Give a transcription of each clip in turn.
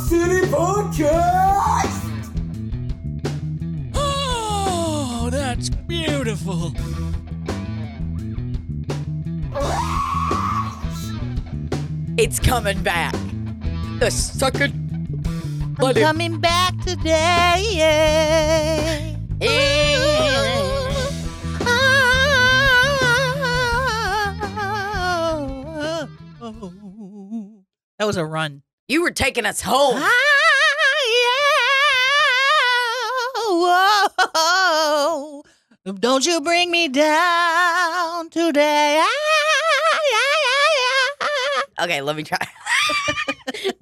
Hot City Podcast! Oh, that's beautiful. It's coming back. The sucker. I'm coming back today. Yeah. That was a run. You were taking us home. Oh, don't you bring me down today. Okay, let me try.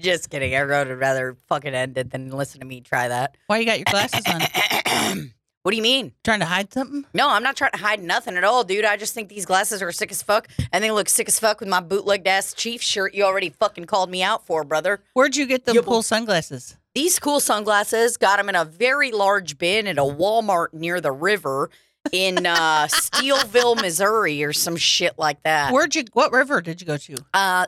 Just kidding. Everyone would rather fucking end it than listen to me try that. Why you got your glasses on? What do you mean? Trying to hide something? No, I'm not trying to hide nothing at all, dude. I just think these glasses are sick as fuck, and they look sick as fuck with my bootlegged ass Chiefs shirt you already fucking called me out for, brother. Where'd you get the cool sunglasses? These cool sunglasses, got them in a very large bin at a Walmart near the river in Steelville, Missouri, or some shit like that. What river did you go to? The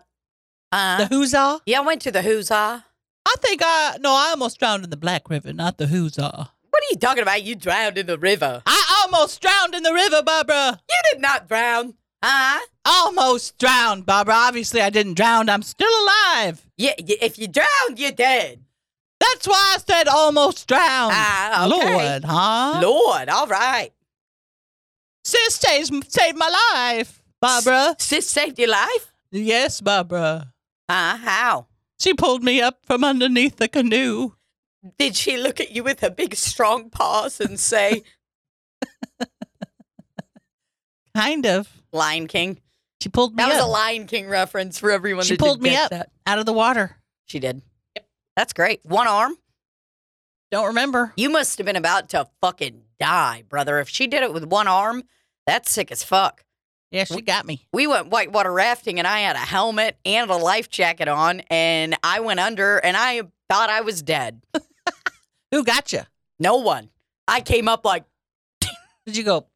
Hoosah? Yeah, I went to the Hoosah. I almost drowned in the Black River, not the Hoosah. What are you talking about? You drowned in the river. I almost drowned in the river, Barbara. You did not drown. Huh? Almost drowned, Barbara. Obviously, I didn't drown. I'm still alive. Yeah, if you drowned, you're dead. That's why I said almost drowned. Okay. Lord, huh? Lord, all right. Sis saved my life, Barbara. Sis saved your life? Yes, Barbara. How? She pulled me up from underneath the canoe. Did she look at you with her big, strong paws and say... Kind of. Lion King. She pulled me up. That was a Lion King reference for everyone. She pulled me up out of the water. She did. Yep. That's great. One arm? Don't remember. You must have been about to fucking die, brother. If she did it with one arm, that's sick as fuck. Yeah, she got me. We went whitewater rafting, and I had a helmet and a life jacket on, and I went under, and I thought I was dead. Who got you? No one. I came up like... Did you go...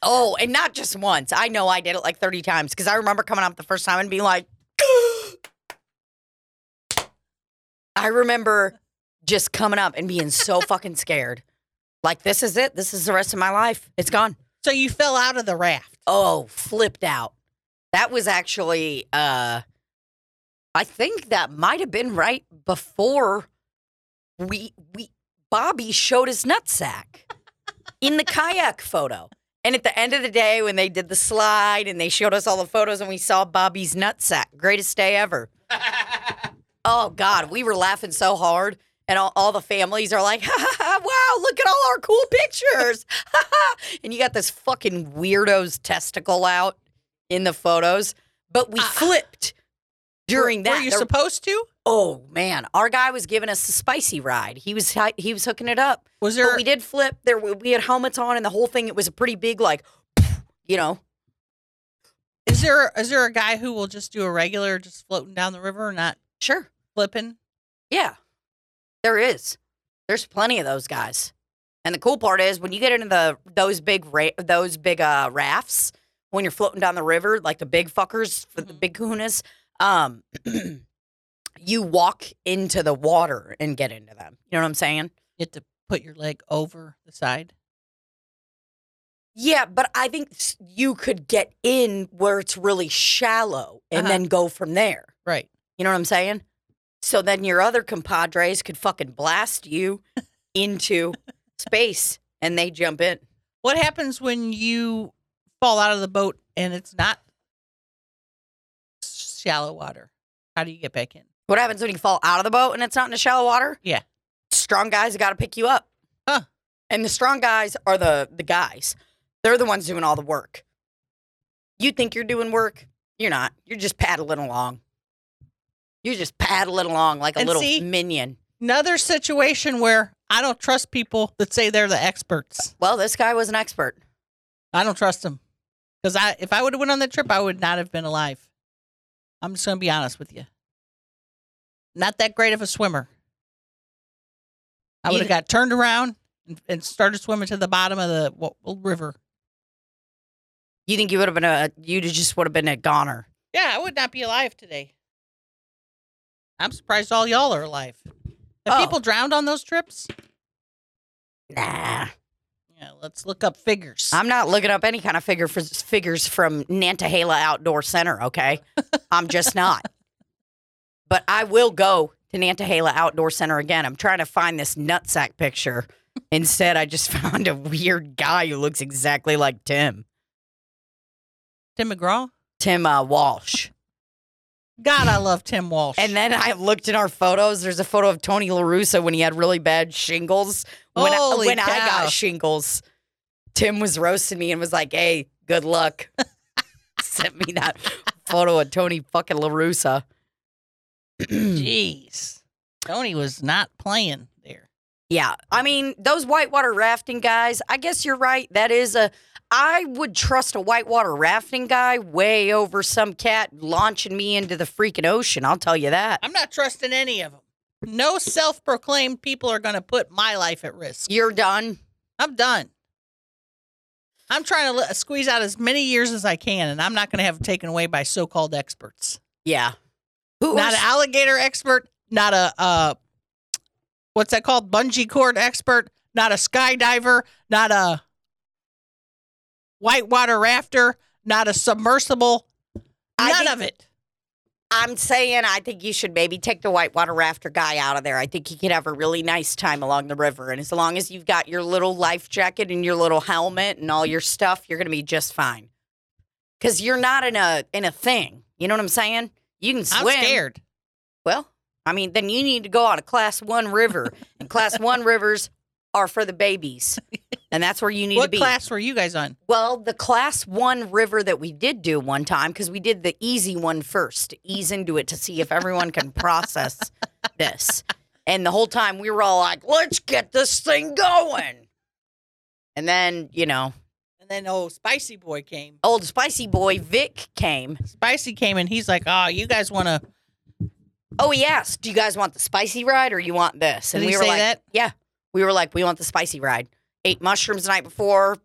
Oh, and not just once. I know I did it like 30 times, because I remember coming up the first time and being like... I remember just coming up and being so fucking scared. Like, this is it. This is the rest of my life. It's gone. So you fell out of the raft. Oh, flipped out. That was actually, I think that might have been right before Bobby showed his nutsack in the kayak photo. And at the end of the day, when they did the slide and they showed us all the photos and we saw Bobby's nutsack, greatest day ever. Oh, God, we were laughing so hard. And all the families are like, ha, ha, ha, wow, look at all our cool pictures. Ha, ha. And you got this fucking weirdo's testicle out in the photos. But we flipped during that. Were you supposed to? Oh, man. Our guy was giving us the spicy ride. He was hooking it up. Was there? But we did flip. We had helmets on and the whole thing. It was a pretty big, like, you know. Is there a guy who will just do a regular, just floating down the river or not? Sure. Flipping? Yeah. There is. There's plenty of those guys. And the cool part is when you get into those big rafts, when you're floating down the river, like the big fuckers, the big kahunas, you walk into the water and get into them. You know what I'm saying? You have to put your leg over the side. Yeah, but I think you could get in where it's really shallow and then go from there. Right. You know what I'm saying? So then your other compadres could fucking blast you into space and they jump in. What happens when you fall out of the boat and it's not shallow water? How do you get back in? What happens when you fall out of the boat and it's not in the shallow water? Yeah. Strong guys have got to pick you up. Huh. And the strong guys are the guys. They're the ones doing all the work. You think you're doing work. You're not. You're just paddling along. You just paddle it along like a little minion. Another situation where I don't trust people that say they're the experts. Well, this guy was an expert. I don't trust him. Because if I would have went on that trip, I would not have been alive. I'm just going to be honest with you. Not that great of a swimmer. I would have got turned around and started swimming to the bottom of the river. You think you would have been a goner? Yeah, I would not be alive today. I'm surprised all y'all are alive. Have people drowned on those trips? Nah. Yeah, let's look up figures. I'm not looking up any kind of figures from Nantahala Outdoor Center, okay? I'm just not. But I will go to Nantahala Outdoor Center again. I'm trying to find this nutsack picture. Instead, I just found a weird guy who looks exactly like Tim. Tim McGraw? Tim Walsh. God, I love Tim Walsh. And then I looked in our photos. There's a photo of Tony LaRussa when he had really bad shingles. When I got shingles, Tim was roasting me and was like, hey, good luck. Sent me that photo of Tony fucking LaRussa. Jeez. Tony was not playing there. Yeah. I mean, those whitewater rafting guys, I guess you're right. That is a... I would trust a whitewater rafting guy way over some cat launching me into the freaking ocean. I'll tell you that. I'm not trusting any of them. No self-proclaimed people are going to put my life at risk. You're done. I'm done. I'm trying to squeeze out as many years as I can, and I'm not going to have it taken away by so-called experts. Yeah. Not an alligator expert, not a, what's that called? Bungee cord expert, not a skydiver, not a... whitewater rafter, not a submersible, none of it. I'm saying I think you should maybe take the whitewater rafter guy out of there. I think he could have a really nice time along the river. And as long as you've got your little life jacket and your little helmet and all your stuff, you're going to be just fine. Because you're not in a thing. You know what I'm saying? You can swim. I'm scared. Well, I mean, then you need to go on a Class 1 river. And Class 1 rivers are for the babies. And that's where you need to be. What class were you guys on? Well, the Class 1 river that we did do one time, because we did the easy one first, to ease into it to see if everyone can process this. And the whole time we were all like, let's get this thing going. And then, you know. And then old Spicy Boy came. Old Spicy Boy Vic came. Spicy came and he's like, oh, you guys want to. Oh, he asked, do you guys want the spicy ride or you want this? And did we were like, that? Yeah. We were like, we want the spicy ride. Ate mushrooms the night before.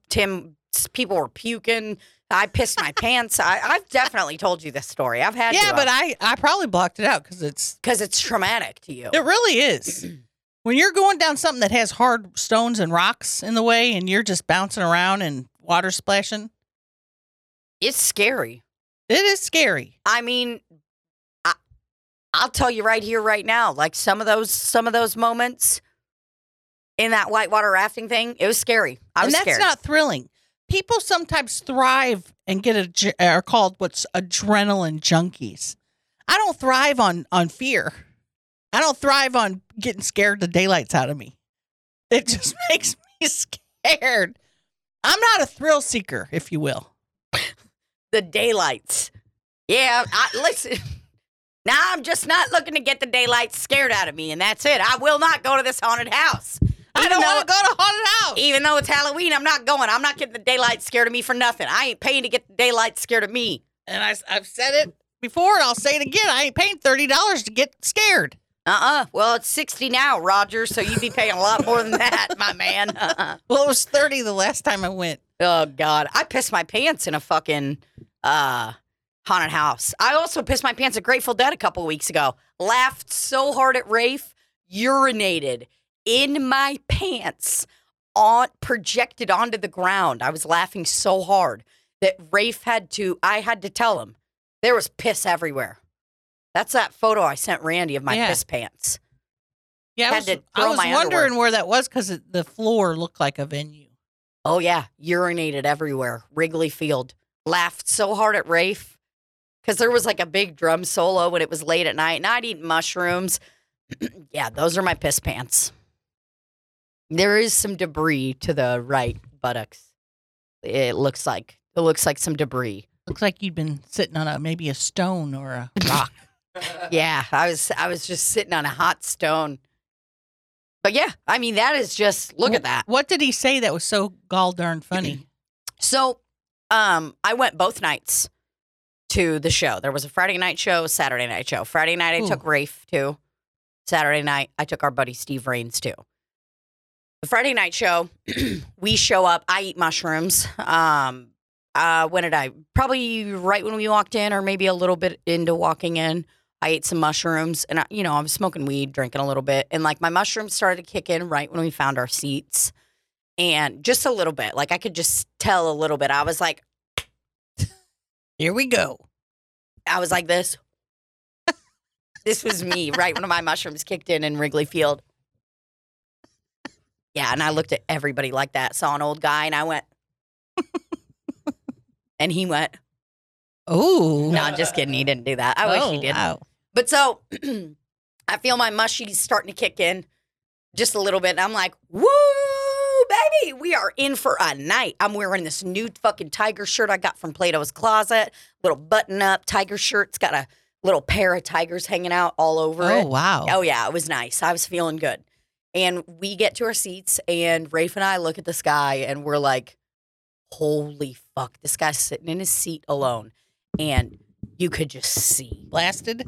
People were puking. I pissed my pants. I've definitely told you this story. I've had to. Yeah, but I probably blocked it out because it's traumatic to you. It really is. When you're going down something that has hard stones and rocks in the way and you're just bouncing around and water splashing. It's scary. It is scary. I mean, I'll tell you right here, right now, like some of those moments... in that whitewater rafting thing, it was scary. I was scared. And that's not thrilling. People sometimes thrive and are called what's adrenaline junkies. I don't thrive on fear. I don't thrive on getting scared the daylights out of me. It just makes me scared. I'm not a thrill seeker, if you will. The daylights. Yeah, listen. Now I'm just not looking to get the daylights scared out of me, and that's it. I will not go to this haunted house. I don't want to go to haunted house. Even though it's Halloween, I'm not going. I'm not getting the daylight scared of me for nothing. I ain't paying to get the daylight scared of me. And I've said it before, and I'll say it again. I ain't paying $30 to get scared. Well, it's $60 now, Roger, so you'd be paying a lot more than that, my man. Well, it was $30 the last time I went. Oh, God. I pissed my pants in a fucking haunted house. I also pissed my pants at Grateful Dead a couple weeks ago. Laughed so hard at Rafe, urinated in my pants, projected onto the ground. I was laughing so hard that I had to tell him there was piss everywhere. That's that photo I sent Randy of my piss pants. Yeah, I was wondering where that was because the floor looked like a venue. Oh, yeah. Urinated everywhere. Wrigley Field. Laughed so hard at Rafe because there was like a big drum solo when it was late at night and I'd eat mushrooms. Yeah, those are my piss pants. There is some debris to the right buttocks. It looks like some debris. Looks like you'd been sitting on maybe a stone or a rock. Yeah, I was just sitting on a hot stone. But yeah, I mean that is just at that. What did he say that was so gall darn funny? So, I went both nights to the show. There was a Friday night show, Saturday night show. Friday night I took Rafe to. Saturday night I took our buddy Steve Raines to. The Friday night show, we show up. I eat mushrooms. When did I? Probably right when we walked in, or maybe a little bit into walking in. I ate some mushrooms, and I was smoking weed, drinking a little bit, and like my mushrooms started to kick in right when we found our seats, and just a little bit. Like I could just tell a little bit. I was like, "Here we go." I was like this. This was me right when my mushrooms kicked in Wrigley Field. Yeah, and I looked at everybody like that. Saw an old guy, and I went, and he went. Oh, no, I'm just kidding. He didn't do that. I wish he did. Wow. But so I feel my mushies starting to kick in just a little bit. And I'm like, woo, baby, we are in for a night. I'm wearing this new fucking tiger shirt I got from Plato's Closet. Little button up tiger shirt. It's got a little pair of tigers hanging out all over it. Oh, wow. Oh, yeah. It was nice. I was feeling good. And we get to our seats and Rafe and I look at the sky and we're like, holy fuck, this guy's sitting in his seat alone. And you could just see. Blasted?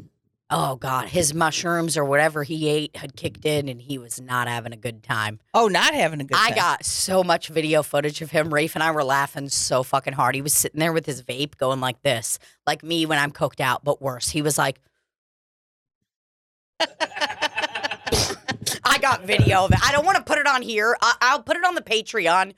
Oh, God. His mushrooms or whatever he ate had kicked in, and he was not having a good time. Oh, not having a good time. I got so much video footage of him. Rafe and I were laughing so fucking hard. He was sitting there with his vape going like this, like me when I'm coked out, but worse. He was like... I got video of it. I don't want to put it on here. I'll put it on the Patreon.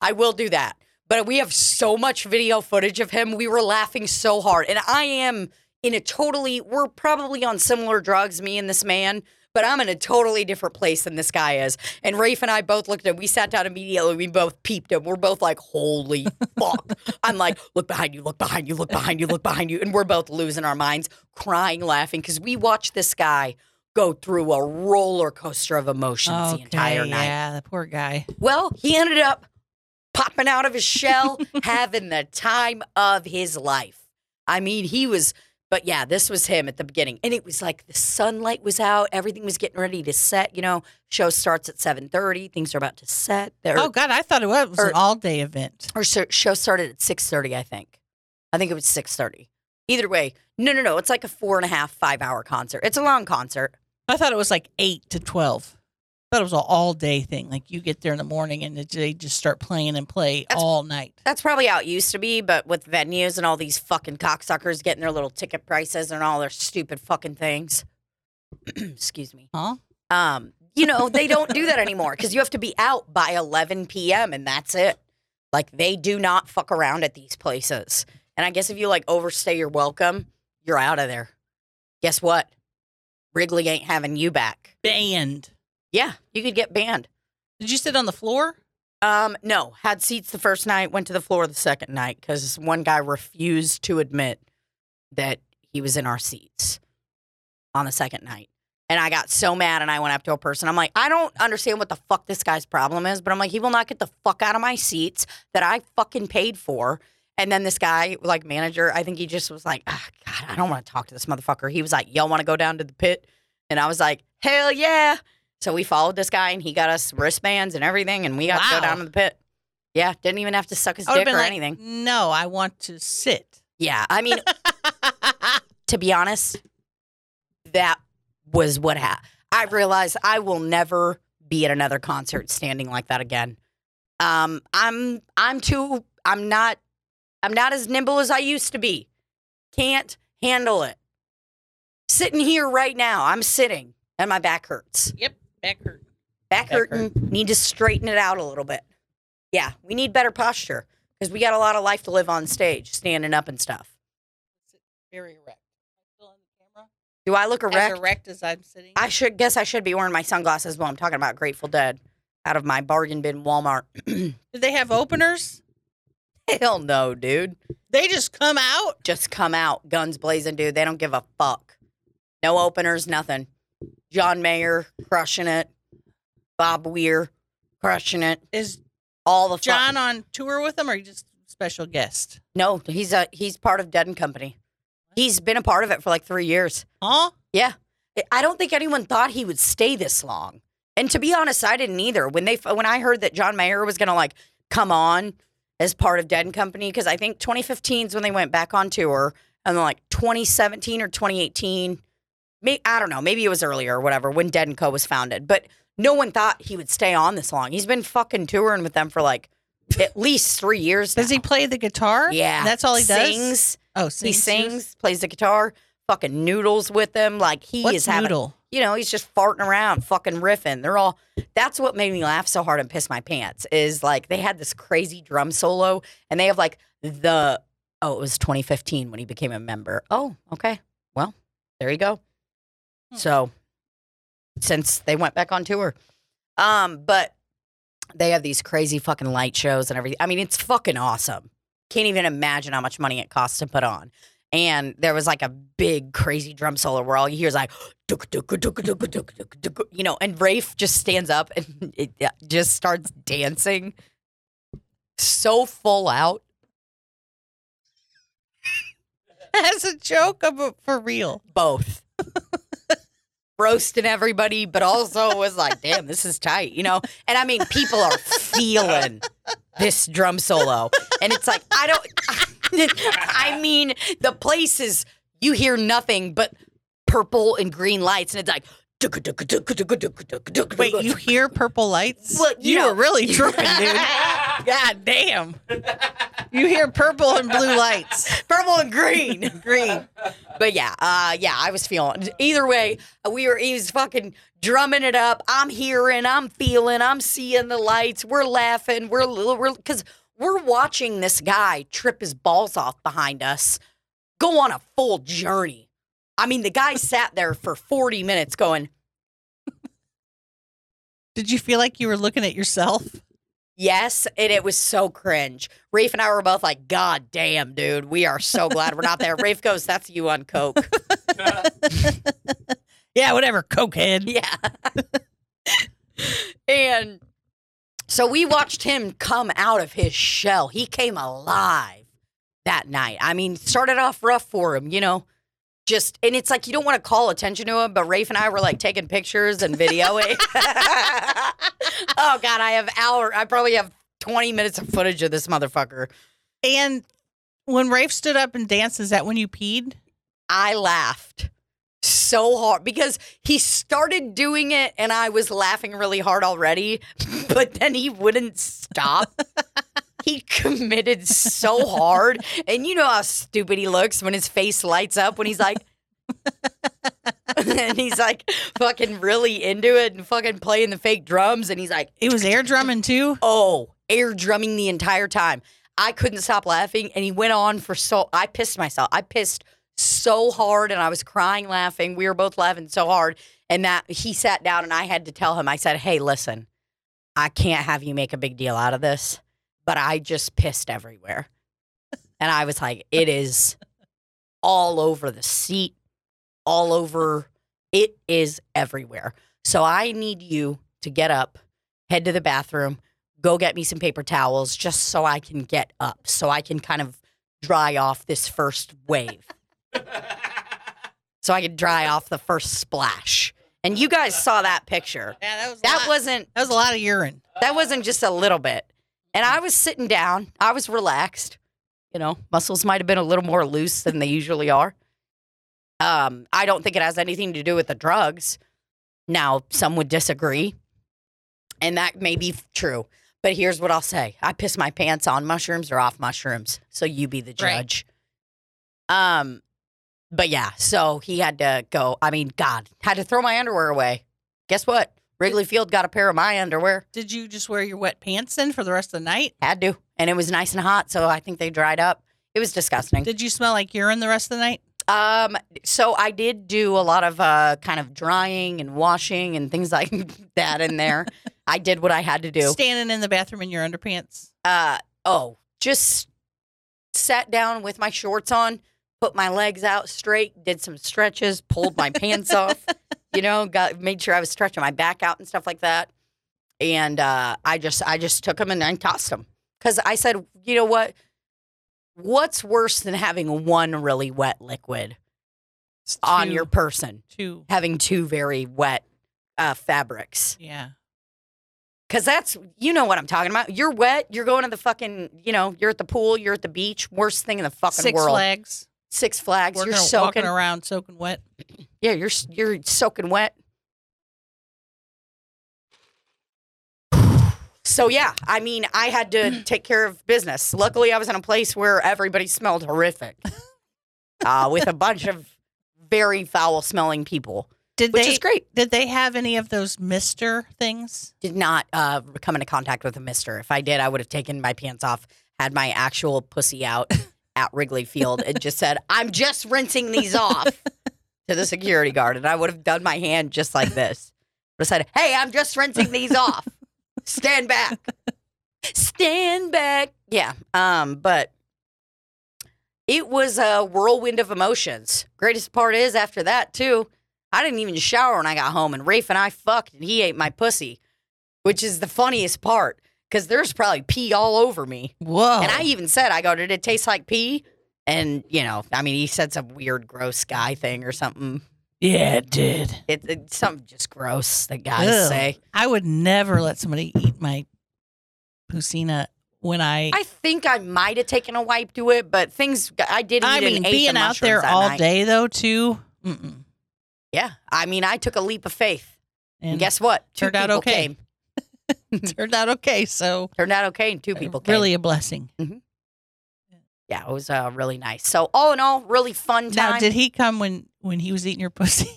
I will do that. But we have so much video footage of him. We were laughing so hard. And I am in a totally, we're probably on similar drugs, me and this man, but I'm in a totally different place than this guy is. And Rafe and I both looked at him. We sat down immediately. We both peeped him. We're both like, holy fuck. I'm like, look behind you, look behind you, look behind you, look behind you. And we're both losing our minds, crying, laughing, because we watched this guy go through a roller coaster of emotions the entire night. Yeah, the poor guy. Well, he ended up popping out of his shell, having the time of his life. I mean, he was, but yeah, this was him at the beginning. And it was like the sunlight was out. Everything was getting ready to set. You know, show starts at 7:30. Things are about to set. Oh, God, I thought it was an all-day event. Or show started at 6:30, I think. I think it was 6:30. Either way, no. It's like a 4.5, 5-hour concert. It's a long concert. I thought it was like 8 to 12. I thought it was an all-day thing. Like, you get there in the morning, and they just start playing and play all night. That's probably how it used to be, but with venues and all these fucking cocksuckers getting their little ticket prices and all their stupid fucking things. Excuse me. Huh? They don't do that anymore, because you have to be out by 11 p.m., and that's it. Like, they do not fuck around at these places. And I guess if you, like, overstay your welcome, you're out of there. Guess what? Wrigley ain't having you back. Banned. Yeah, you could get banned. Did you sit on the floor? No. Had seats the first night, went to the floor the second night because one guy refused to admit that he was in our seats on the second night. And I got so mad and I went up to a person. I'm like, I don't understand what the fuck this guy's problem is, but I'm like, he will not get the fuck out of my seats that I fucking paid for. And then this guy, like manager, I think he just was like, oh, God, I don't want to talk to this motherfucker. He was like, y'all want to go down to the pit? And I was like, hell yeah. So we followed this guy, and he got us wristbands and everything, and we got to go down to the pit. Yeah, didn't even have to suck his dick or anything. No, I want to sit. Yeah, I mean, to be honest, that was what happened. I realized I will never be at another concert standing like that again. I'm not as nimble as I used to be. Can't handle it. Sitting here right now, I'm sitting, and my back hurts. Yep. Back hurting. Need to straighten it out a little bit. Yeah, we need better posture because we got a lot of life to live on stage, standing up and stuff. Very erect. Still on the camera? Do I look erect? As erect as I'm sitting. I should be wearing my sunglasses while I'm talking about Grateful Dead out of my bargain bin Walmart. Did they have openers? Hell no, dude. They just come out? Just come out, guns blazing, dude. They don't give a fuck. No openers, nothing. John Mayer crushing it. Bob Weir crushing it. Is all the John on tour with them, or are you just special guest? No, he's part of Dead and Company. He's been a part of it for like 3 years. Huh? Yeah. I don't think anyone thought he would stay this long. And to be honest, I didn't either. When I heard that John Mayer was gonna like come on as part of Dead and Company, because I think 2015 is when they went back on tour, and then like 2017 or 2018. I don't know. Maybe it was earlier or whatever when Dead & Co. was founded. But no one thought he would stay on this long. He's been fucking touring with them for like at least 3 years now. Does he play the guitar? Yeah. That's all he does? Sings. Oh, sings. He sings, plays the guitar, fucking noodles with them. Like, he What's is having, noodle? You know, he's just farting around, fucking riffing. They're all, that's what made me laugh so hard and piss my pants is, like, they had this crazy drum solo, and they have, like, the, oh, it was 2015 when he became a member. Oh, okay. Well, there you go. Hmm. So, since they went back on tour. But they have these crazy fucking light shows and everything. I mean, it's fucking awesome. Can't even imagine how much money it costs to put on. And there was like a big crazy drum solo where all you hear is like, you know, and Rafe just stands up and it just starts dancing so full out. As a joke, but for real. Both. Roasting everybody, but also was like, damn, this is tight, you know? And I mean, people are feeling this drum solo. And it's like, I mean, the place is, you hear nothing but purple and green lights. And it's like, wait, you hear purple lights? Well, you were really tripping, dude. God damn. You hear purple and blue lights. Purple and green. Green. But yeah, I was feeling. Either way, he was fucking drumming it up. I'm hearing, I'm feeling, I'm seeing the lights. We're laughing. Because we're watching this guy trip his balls off behind us, go on a full journey. I mean, the guy sat there for 40 minutes going. Did you feel like you were looking at yourself? Yes, and it was so cringe. Rafe and I were both like, God damn, dude, we are so glad we're not there. Rafe goes, that's you on coke. Yeah, whatever, cokehead. Yeah. And so we watched him come out of his shell. He came alive that night. I mean, started off rough for him, you know. Just, and it's like, you don't want to call attention to him, but Rafe and I were like taking pictures and videoing. Oh God, I probably have 20 minutes of footage of this motherfucker. And when Rafe stood up and danced, is that when you peed? I laughed so hard because he started doing it and I was laughing really hard already, but then he wouldn't stop. He committed so hard. And you know how stupid he looks when his face lights up when he's like, and he's like fucking really into it and fucking playing the fake drums. And he's like, it was air drumming too. Oh, air drumming the entire time. I couldn't stop laughing. And he went on for I pissed myself. I pissed so hard and I was crying laughing. We were both laughing so hard. And that he sat down and I had to tell him, I said, hey, listen, I can't have you make a big deal out of this. But I just pissed everywhere. And I was like, it is all over the seat, all over. It is everywhere. So I need you to get up, head to the bathroom, go get me some paper towels just so I can get up, so I can kind of dry off this first wave. So I could dry off the first splash. And you guys saw that picture. Yeah, that was a lot of urine. That wasn't just a little bit. And I was sitting down. I was relaxed. You know, muscles might have been a little more loose than they usually are. I don't think it has anything to do with the drugs. Now, some would disagree. And that may be true. But here's what I'll say. I piss my pants on mushrooms or off mushrooms. So you be the judge. Right. But yeah, so he had to go. I mean, God, had to throw my underwear away. Guess what? Wrigley Field got a pair of my underwear. Did you just wear your wet pants then for the rest of the night? Had to. And it was nice and hot, so I think they dried up. It was disgusting. Did you smell like urine the rest of the night? So I did do a lot of kind of drying and washing and things like that in there. I did what I had to do. Standing in the bathroom in your underpants? Just sat down with my shorts on, put my legs out straight, did some stretches, pulled my pants off. You know, made sure I was stretching my back out and stuff like that. And I just took them and I tossed them. Because I said, you know what? What's worse than having one really wet liquid on your person? Two. Having two very wet fabrics. Yeah. Because that's, you know what I'm talking about. You're wet. You're going to the fucking, you know, you're at the pool. You're at the beach. Worst thing in the fucking world. Six Flags. You're soaking. Walking around soaking wet. Yeah, you're soaking wet. So, yeah, I mean, I had to take care of business. Luckily, I was in a place where everybody smelled horrific with a bunch of very foul-smelling people, which is great. Did they have any of those mister things? Did not come into contact with a mister. If I did, I would have taken my pants off, had my actual pussy out at Wrigley Field, and just said, I'm just rinsing these off to the security guard. And I would have done my hand just like this. I would have said, hey, I'm just rinsing these off. Stand back. Stand back. Yeah. But it was a whirlwind of emotions. Greatest part is after that, too, I didn't even shower when I got home. And Rafe and I fucked and he ate my pussy, which is the funniest part because there's probably pee all over me. Whoa. And I even said, I go, did it taste like pee? And, you know, I mean, he said some weird, gross guy thing or something. Yeah, it did. It's something just gross that guys say. I would never let somebody eat my pusina when I think I might have taken a wipe to it, but things I did eat and ate being the out there all night. Day, though, too. Mm-mm. Yeah. I mean, I took a leap of faith. And guess what? Two people came. Turned out okay. So turned out okay and two people came. Really a blessing. Mm-hmm. Yeah, it was really nice. So all in all, really fun time. Now, did he come when he was eating your pussy?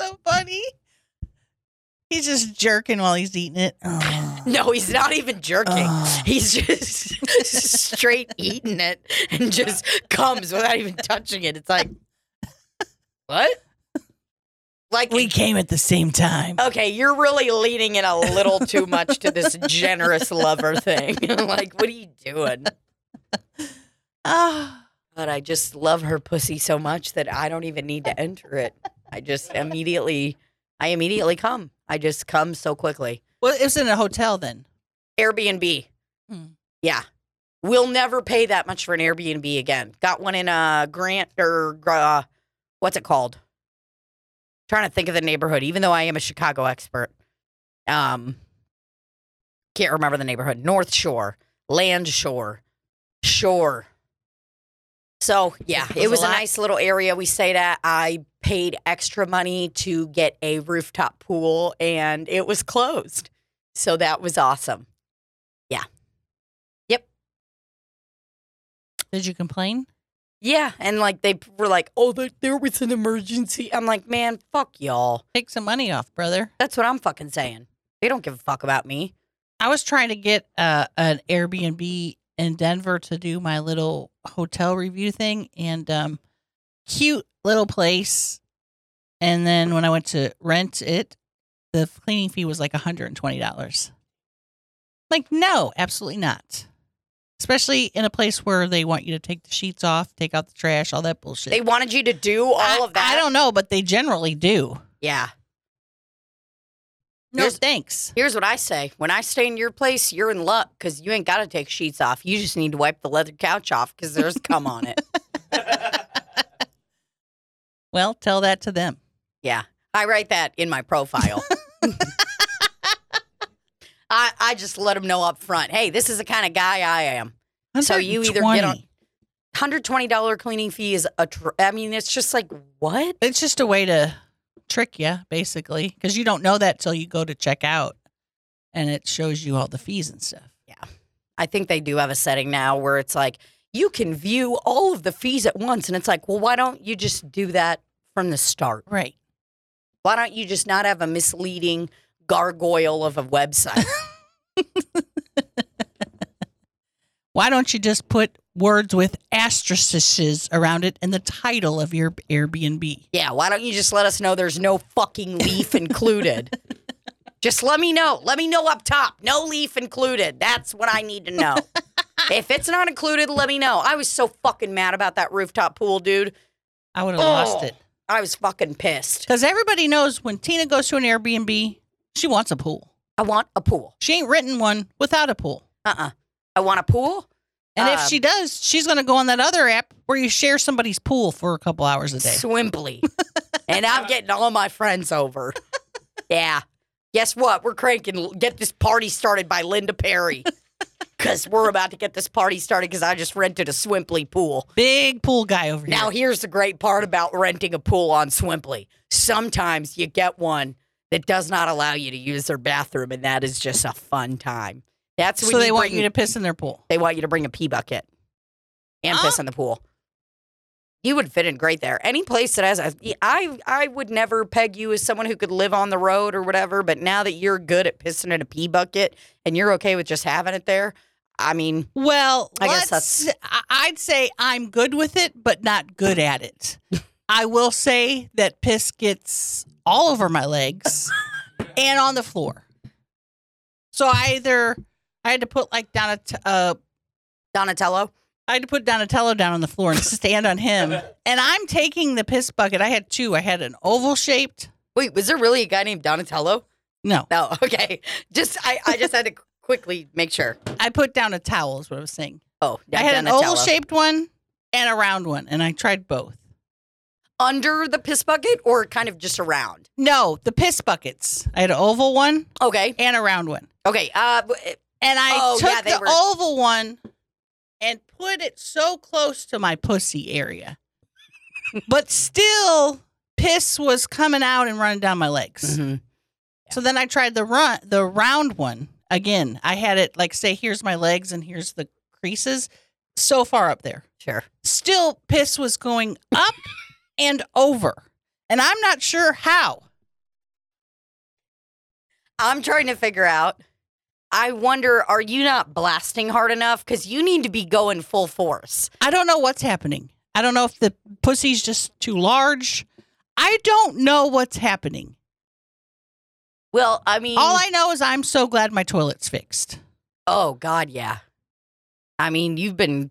So funny. He's just jerking while he's eating it. Oh. No, he's not even jerking. Oh. He's just straight eating it and just comes without even touching it. It's like, what? Like we came at the same time. Okay, you're really leaning in a little too much to this generous lover thing. Like, what are you doing? But I just love her pussy so much that I don't even need to enter it. I just immediately come. I just come so quickly. Well, it was in a hotel then. Airbnb. Hmm. Yeah. We'll never pay that much for an Airbnb again. Got one in Grant or what's it called? Trying to think of the neighborhood, even though I am a Chicago expert. Can't remember the neighborhood. North Shore, Land Shore, Shore. So, yeah, it was a nice little area we stayed at. I paid extra money to get a rooftop pool, and it was closed. So that was awesome. Yeah. Yep. Did you complain? Yeah, and like they were like, oh, there was an emergency. I'm like, man, fuck y'all. Take some money off, brother. That's what I'm fucking saying. They don't give a fuck about me. I was trying to get an Airbnb in Denver to do my little hotel review thing, and cute little place. And then when I went to rent it, the cleaning fee was like $120. Like, no, absolutely not. Especially in a place where they want you to take the sheets off, take out the trash, all that bullshit. They wanted you to do all of that? I don't know, but they generally do. Yeah. No thanks. Here's what I say. When I stay in your place, you're in luck because you ain't got to take sheets off. You just need to wipe the leather couch off because there's cum on it. Well, tell that to them. Yeah. I write that in my profile. I just let them know up front, hey, this is the kind of guy I am. So you either get a $120 cleaning fee is it's just like, what? It's just a way to trick you, basically, because you don't know that till you go to check out, and it shows you all the fees and stuff. Yeah. I think they do have a setting now where it's like, you can view all of the fees at once, and it's like, well, why don't you just do that from the start? Right. Why don't you just not have a misleading gargoyle of a website? Why don't you just put words with asterisks around it in the title of your Airbnb? Yeah, why don't you just let us know there's no fucking leaf included? Just let me know. Let me know up top. No leaf included. That's what I need to know. If it's not included, let me know. I was so fucking mad about that rooftop pool, dude. I would have lost it. I was fucking pissed. Because everybody knows when Tina goes to an Airbnb, she wants a pool. I want a pool. She ain't written one without a pool. I want a pool. And if she does, she's going to go on that other app where you share somebody's pool for a couple hours a day. Swimply. And I'm getting all my friends over. Yeah. Guess what? We're cranking. Get this party started by Linda Perry. because we're about to get this party started because I just rented a Swimply pool. Big pool guy over here. Now, here's the great part about renting a pool on Swimply. Sometimes you get one that does not allow you to use their bathroom, and that is just a fun time. That's when they want you to piss in their pool. They want you to bring a pee bucket and piss in the pool. You would fit in great there. Any place that has a... I would never peg you as someone who could live on the road or whatever, but now that you're good at pissing in a pee bucket and you're okay with just having it there, I mean... Well, I guess that's... I'd say I'm good with it, but not good at it. I will say that piss gets all over my legs and on the floor. So I had to put like down Donatello? I had to put Donatello down on the floor and stand on him. And I'm taking the piss bucket. I had two. I had an oval-shaped. Wait, was there really a guy named Donatello? No. No, okay. I just had to quickly make sure. I put down a towel is what I was saying. Oh, yeah, I had Donatello. An oval-shaped one and a round one, and I tried both. Under the piss bucket or kind of just around? No, the piss buckets. I had an oval one. Okay. And a round one. Okay. And I took the oval one. And put it so close to my pussy area. But still, piss was coming out and running down my legs. Mm-hmm. Yeah. So then I tried the round one again. I had it, like, say, here's my legs and here's the creases. So far up there. Sure. Still, piss was going up and over. And I'm not sure how. I'm trying to figure out. I wonder, are you not blasting hard enough? Because you need to be going full force. I don't know what's happening. I don't know if the pussy's just too large. I don't know what's happening. Well, I mean... All I know is I'm so glad my toilet's fixed. Oh, God, yeah. I mean, you've been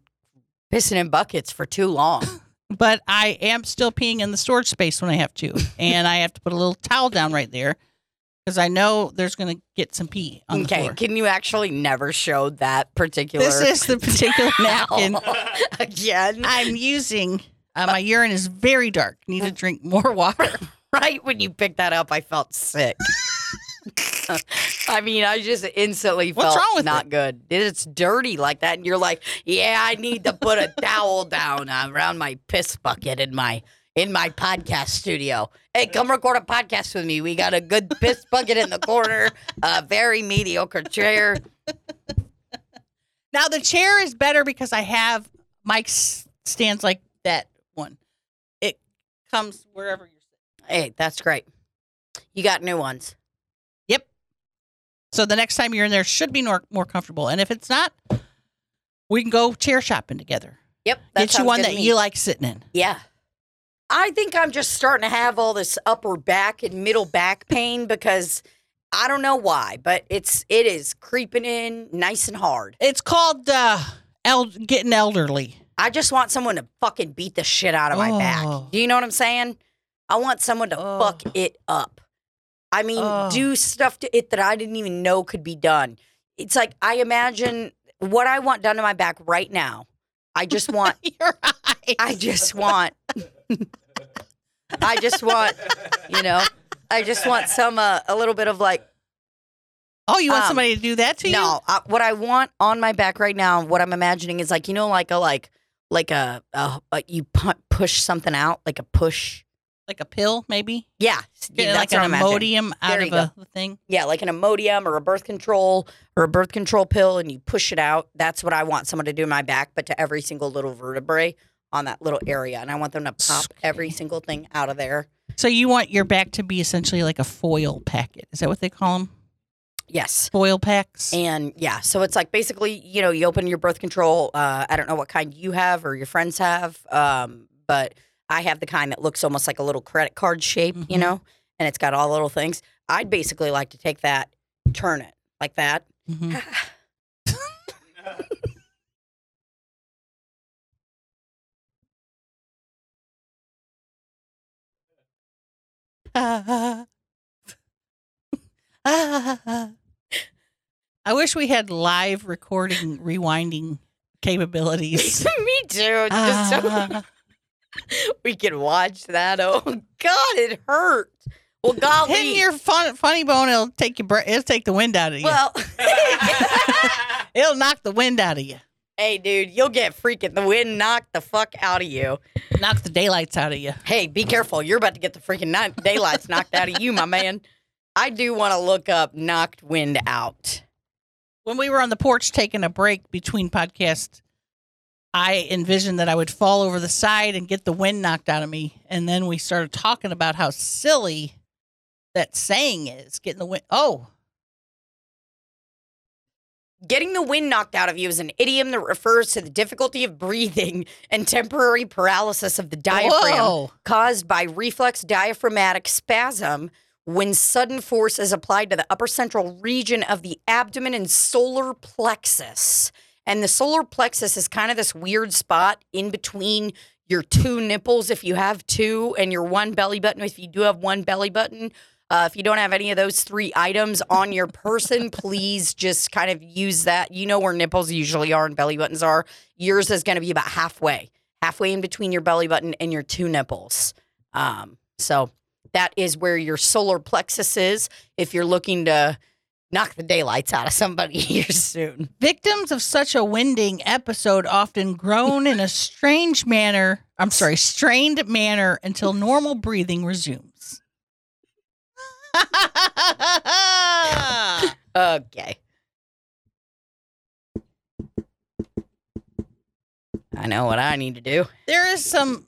pissing in buckets for too long. But I am still peeing in the storage space when I have to. And I have to put a little towel down right there. Because I know there's going to get some pee on the floor. Okay, can you actually never show that particular... This is the particular napkin. Again? I'm using... my urine is very dark. Need to drink more water. Right when you picked that up, I felt sick. I mean, I just instantly felt not good. It's dirty like that, and you're like, yeah, I need to put a towel down around my piss bucket in my... In my podcast studio. Hey, come record a podcast with me. We got a good piss bucket in the corner. A very mediocre chair. Now, the chair is better because I have Mike's stands like that one. It comes wherever you're sitting. Hey, that's great. You got new ones. Yep. So the next time you're in there should be more comfortable. And if it's not, we can go chair shopping together. Yep. Get you one that you like sitting in. Yeah. I think I'm just starting to have all this upper back and middle back pain because I don't know why, but it is creeping in nice and hard. It's called getting elderly. I just want someone to fucking beat the shit out of my back. Do you know what I'm saying? I want someone to fuck it up. I mean, do stuff to it that I didn't even know could be done. It's like I imagine what I want done to my back right now. I just want... Your eyes. I just want a little bit of like... Oh, you want somebody to do that to you? No, what I want on my back right now, what I'm imagining is like, you know, like a you push something out, like a push. Like a pill, maybe? Yeah. That's like an Imodium out of a thing? Yeah, like an Imodium or a birth control pill, and you push it out. That's what I want someone to do in my back, but to every single little vertebrae on that little area, and I want them to pop every single thing out of there. So you want your back to be essentially like a foil packet. Is that what they call them? Yes. Foil packs? And, yeah, so it's like basically, you know, you open your birth control. I don't know what kind you have or your friends have, but... I have the kind that looks almost like a little credit card shape, mm-hmm. you know, and it's got all the little things. I'd basically like to take that, turn it like that. Mm-hmm. I wish we had live recording, rewinding capabilities. Me too. It's just so... We can watch that. Oh, God, it hurt. Well, golly. Hitting your funny bone, it'll take your breath. It'll take the wind out of you. Well, it'll knock the wind out of you. Hey, dude, you'll get freaking the wind knocked the fuck out of you. Knocks the daylights out of you. Hey, be careful. You're about to get the freaking daylights knocked out of you, my man. I do want to look up knocked wind out. When we were on the porch taking a break between podcasts, I envisioned that I would fall over the side and get the wind knocked out of me. And then we started talking about how silly that saying is, getting the wind. Oh. Getting the wind knocked out of you is an idiom that refers to the difficulty of breathing and temporary paralysis of the diaphragm caused by reflex diaphragmatic spasm when sudden force is applied to the upper central region of the abdomen and solar plexus. And the solar plexus is kind of this weird spot in between your two nipples, if you have two, and your one belly button, if you do have one belly button. If you don't have any of those three items on your person, please just kind of use that. You know where nipples usually are and belly buttons are. Yours is going to be about halfway in between your belly button and your two nipples. So that is where your solar plexus is if you're looking to knock the daylights out of somebody here soon. Victims of such a winding episode often groan in a strained manner until normal breathing resumes. Okay. I know what I need to do. There's some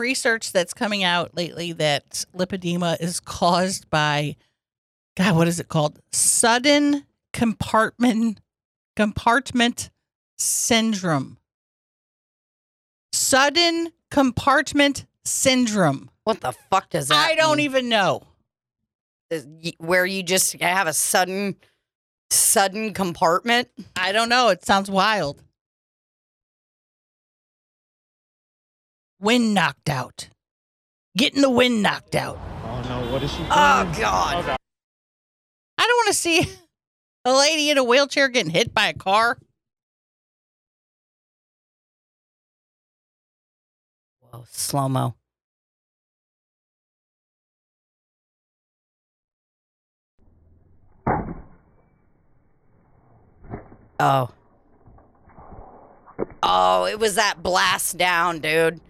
research that's coming out lately that lipedema is caused by, God, what is it called? Sudden compartment syndrome. Sudden compartment syndrome. What the fuck does that mean? I don't even know. Where you just have a sudden compartment? I don't know. It sounds wild. Wind knocked out. Getting the wind knocked out. Oh, no. What is she doing? Oh, God. Oh, God. I don't want to see a lady in a wheelchair getting hit by a car. Whoa, slow-mo. Oh, it was that blast down, dude.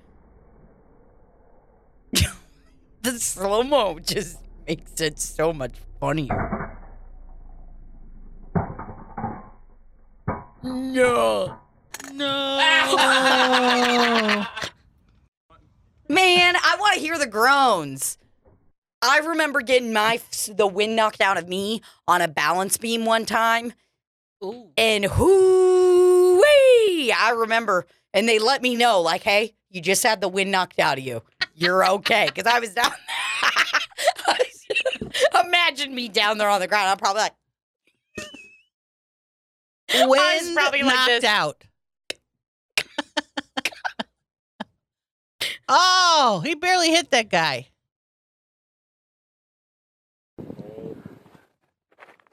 The slow-mo just makes it so much funnier. No. Man, I want to hear the groans. I remember getting the wind knocked out of me on a balance beam one time. Ooh. And hoo-wee, I remember. And they let me know, like, hey, you just had the wind knocked out of you. You're okay. Because I was down imagine me down there on the ground. I'm probably like, wind probably knocked like out. Oh, he barely hit that guy.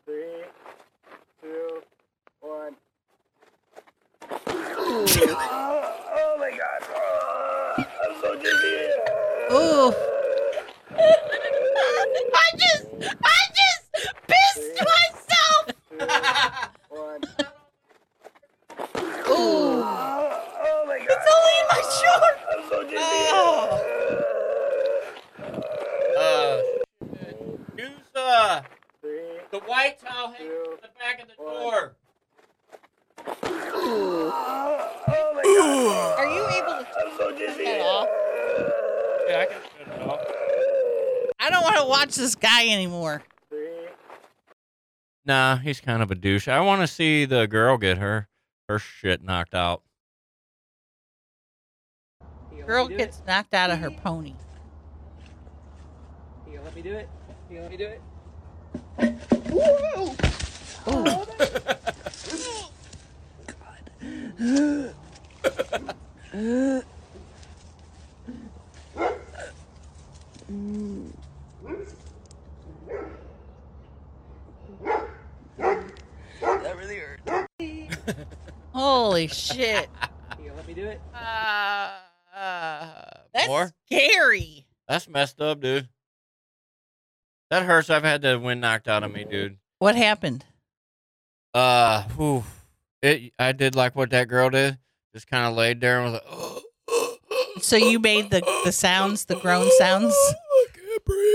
3, 2, 1. Oh my God. Oh, I'm so dizzy. Ooh. I just pissed myself. 2, 1. Ooh. Oh my God. It's only in my shirt. I'm so dizzy. Use the white towel hanging from the back of the door. Ooh. Oh my God. Are you able to turn so dizzy. That off? Yeah, I can turn it off. I don't want to watch this guy anymore. Nah, he's kind of a douche. I want to see the girl get her shit knocked out. Girl gets knocked out of her pony. You gonna let me do it? You gonna let me do it? Whoa! Oh. God. That really hurt. Holy shit. You gonna let me do it? That's more? Scary. That's messed up, dude. That hurts. I've had the wind knocked out of me, dude. What happened? I did like what that girl did. Just kind of laid there and was like, So you made the sounds, the groan sounds? I can't breathe.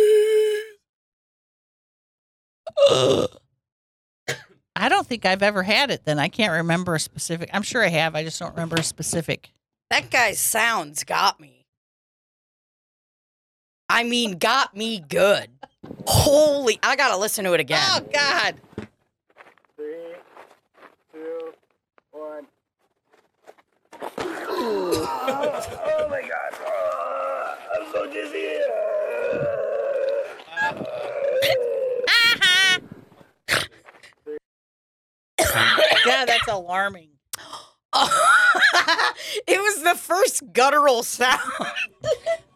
I don't think I've ever had it then. I can't remember a specific. I'm sure I have. I just don't remember a specific. That guy's sounds got me. I mean, got me good. Holy, I got to listen to it again. Oh, God. 3, 2, 1. Oh my God. I'm so dizzy. Yeah, that's alarming. It was the first guttural sound.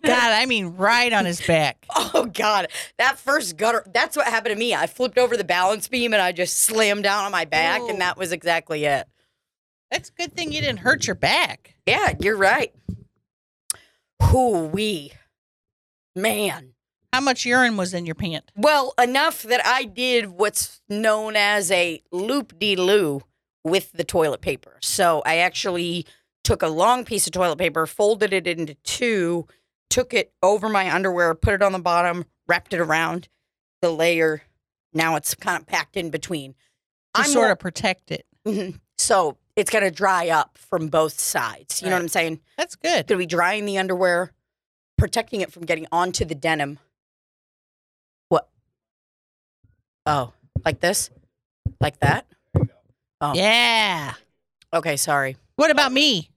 God, I mean right on his back. Oh, God. That first gutter, that's what happened to me. I flipped over the balance beam and I just slammed down on my back, and that was exactly it. That's a good thing you didn't hurt your back. Yeah, you're right. Hoo-wee. Man. How much urine was in your pant? Well, enough that I did what's known as a loop-de-loo with the toilet paper. So I actually took a long piece of toilet paper, folded it into two, took it over my underwear, put it on the bottom, wrapped it around the layer. Now it's kind of packed in between. To sort of protect it. Mm-hmm. So it's going to dry up from both sides. You know what I'm saying? That's good. Going to be drying the underwear, protecting it from getting onto the denim. What? Oh, like this? Like that? Oh. Yeah. Okay, sorry. What about me?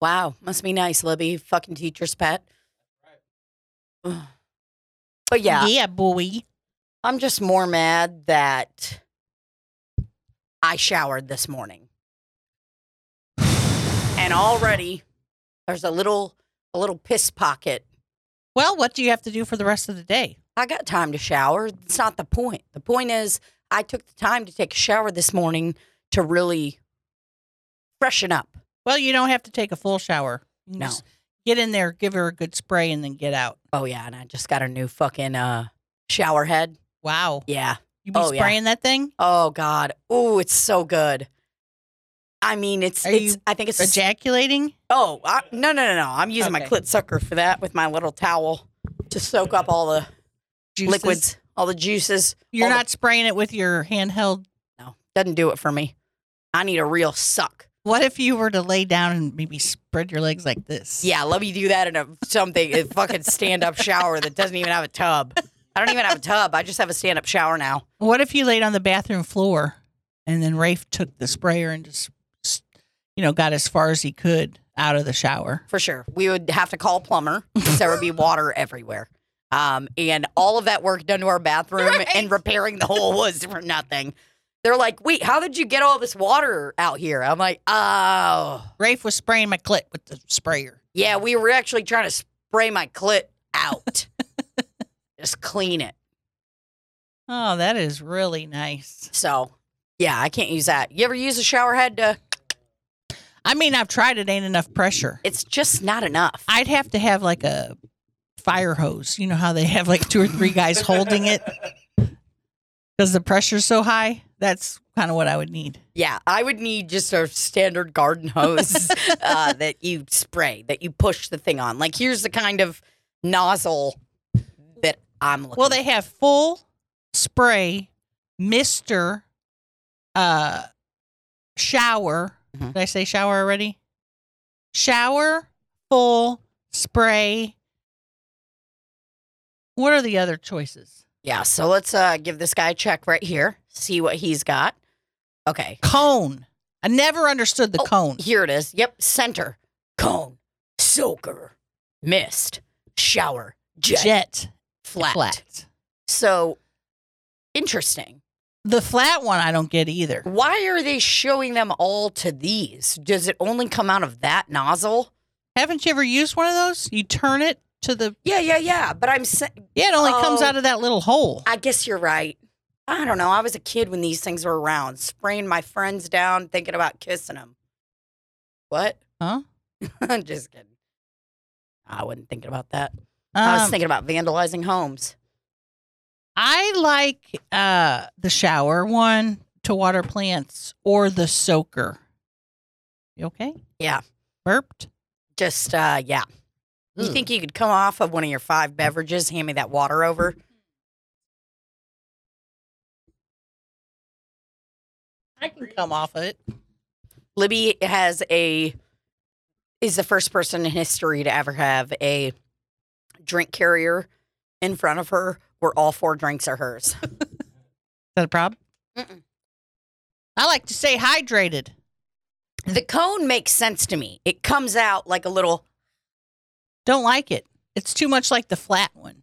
Wow. Must be nice, Libby. Fucking teacher's pet. Right. But yeah. Yeah, boy. I'm just more mad that I showered this morning. And already there's a little piss pocket. Well, what do you have to do for the rest of the day? I got time to shower. It's not the point. The point is I took the time to take a shower this morning to really freshen up. Well, you don't have to take a full shower. No. Just get in there, give her a good spray, and then get out. Oh, yeah. And I just got a new fucking shower head. Wow. Yeah. You be spraying that thing? Oh, God. Oh, it's so good. I mean, I think it's ejaculating. Oh, no. I'm using my clit sucker for that with my little towel to soak up all the juices. Liquids, all the juices. You're not spraying it with your handheld? No, doesn't do it for me. I need a real suck. What if you were to lay down and maybe spread your legs like this? Yeah, let me do that in a fucking stand-up shower that doesn't even have a tub. I don't even have a tub. I just have a stand-up shower now. What if you laid on the bathroom floor and then Rafe took the sprayer and just got as far as he could out of the shower? For sure. We would have to call a plumber because there would be water everywhere. And all of that work done to our bathroom and repairing the hole was for nothing. They're like, wait, how did you get all this water out here? I'm like, oh. Rafe was spraying my clit with the sprayer. Yeah, we were actually trying to spray my clit out. Just clean it. Oh, that is really nice. So, yeah, I can't use that. You ever use a shower head to... I mean, I've tried it. Ain't enough pressure. It's just not enough. I'd have to have like a fire hose. You know how they have like 2 or 3 guys holding it because the pressure's so high? That's kind of what I would need. Yeah, I would need just a standard garden hose that you spray, that you push the thing on. Like, here's the kind of nozzle that I'm looking for. Well, they have full spray, Mr. Shower. Mm-hmm. Did I say shower already? Shower, full, spray. What are the other choices? Yeah, so let's give this guy a check right here. See what he's got. Okay. Cone. I never understood the cone. Here it is. Yep. Center. Cone. Soaker. Mist. Shower. Jet. Flat. So, interesting. The flat one I don't get either. Why are they showing them all to these? Does it only come out of that nozzle? Haven't you ever used one of those? You turn it to the... Yeah. But I'm saying... Yeah, it only comes out of that little hole. I guess you're right. I don't know. I was a kid when these things were around, spraying my friends down, thinking about kissing them. What? Huh? I'm just kidding. I wasn't thinking about that. I was thinking about vandalizing homes. I like the shower one to water plants or the soaker. You okay? Yeah. Burped? Just, yeah. Ooh. You think you could come off of one of your 5 beverages, hand me that water over? I can come off of it. Libby is the first person in history to ever have a drink carrier in front of her where all 4 drinks are hers. Is that a problem? Mm-mm. I like to stay hydrated. The cone makes sense to me. It comes out like a little... Don't like it. It's too much like the flat one,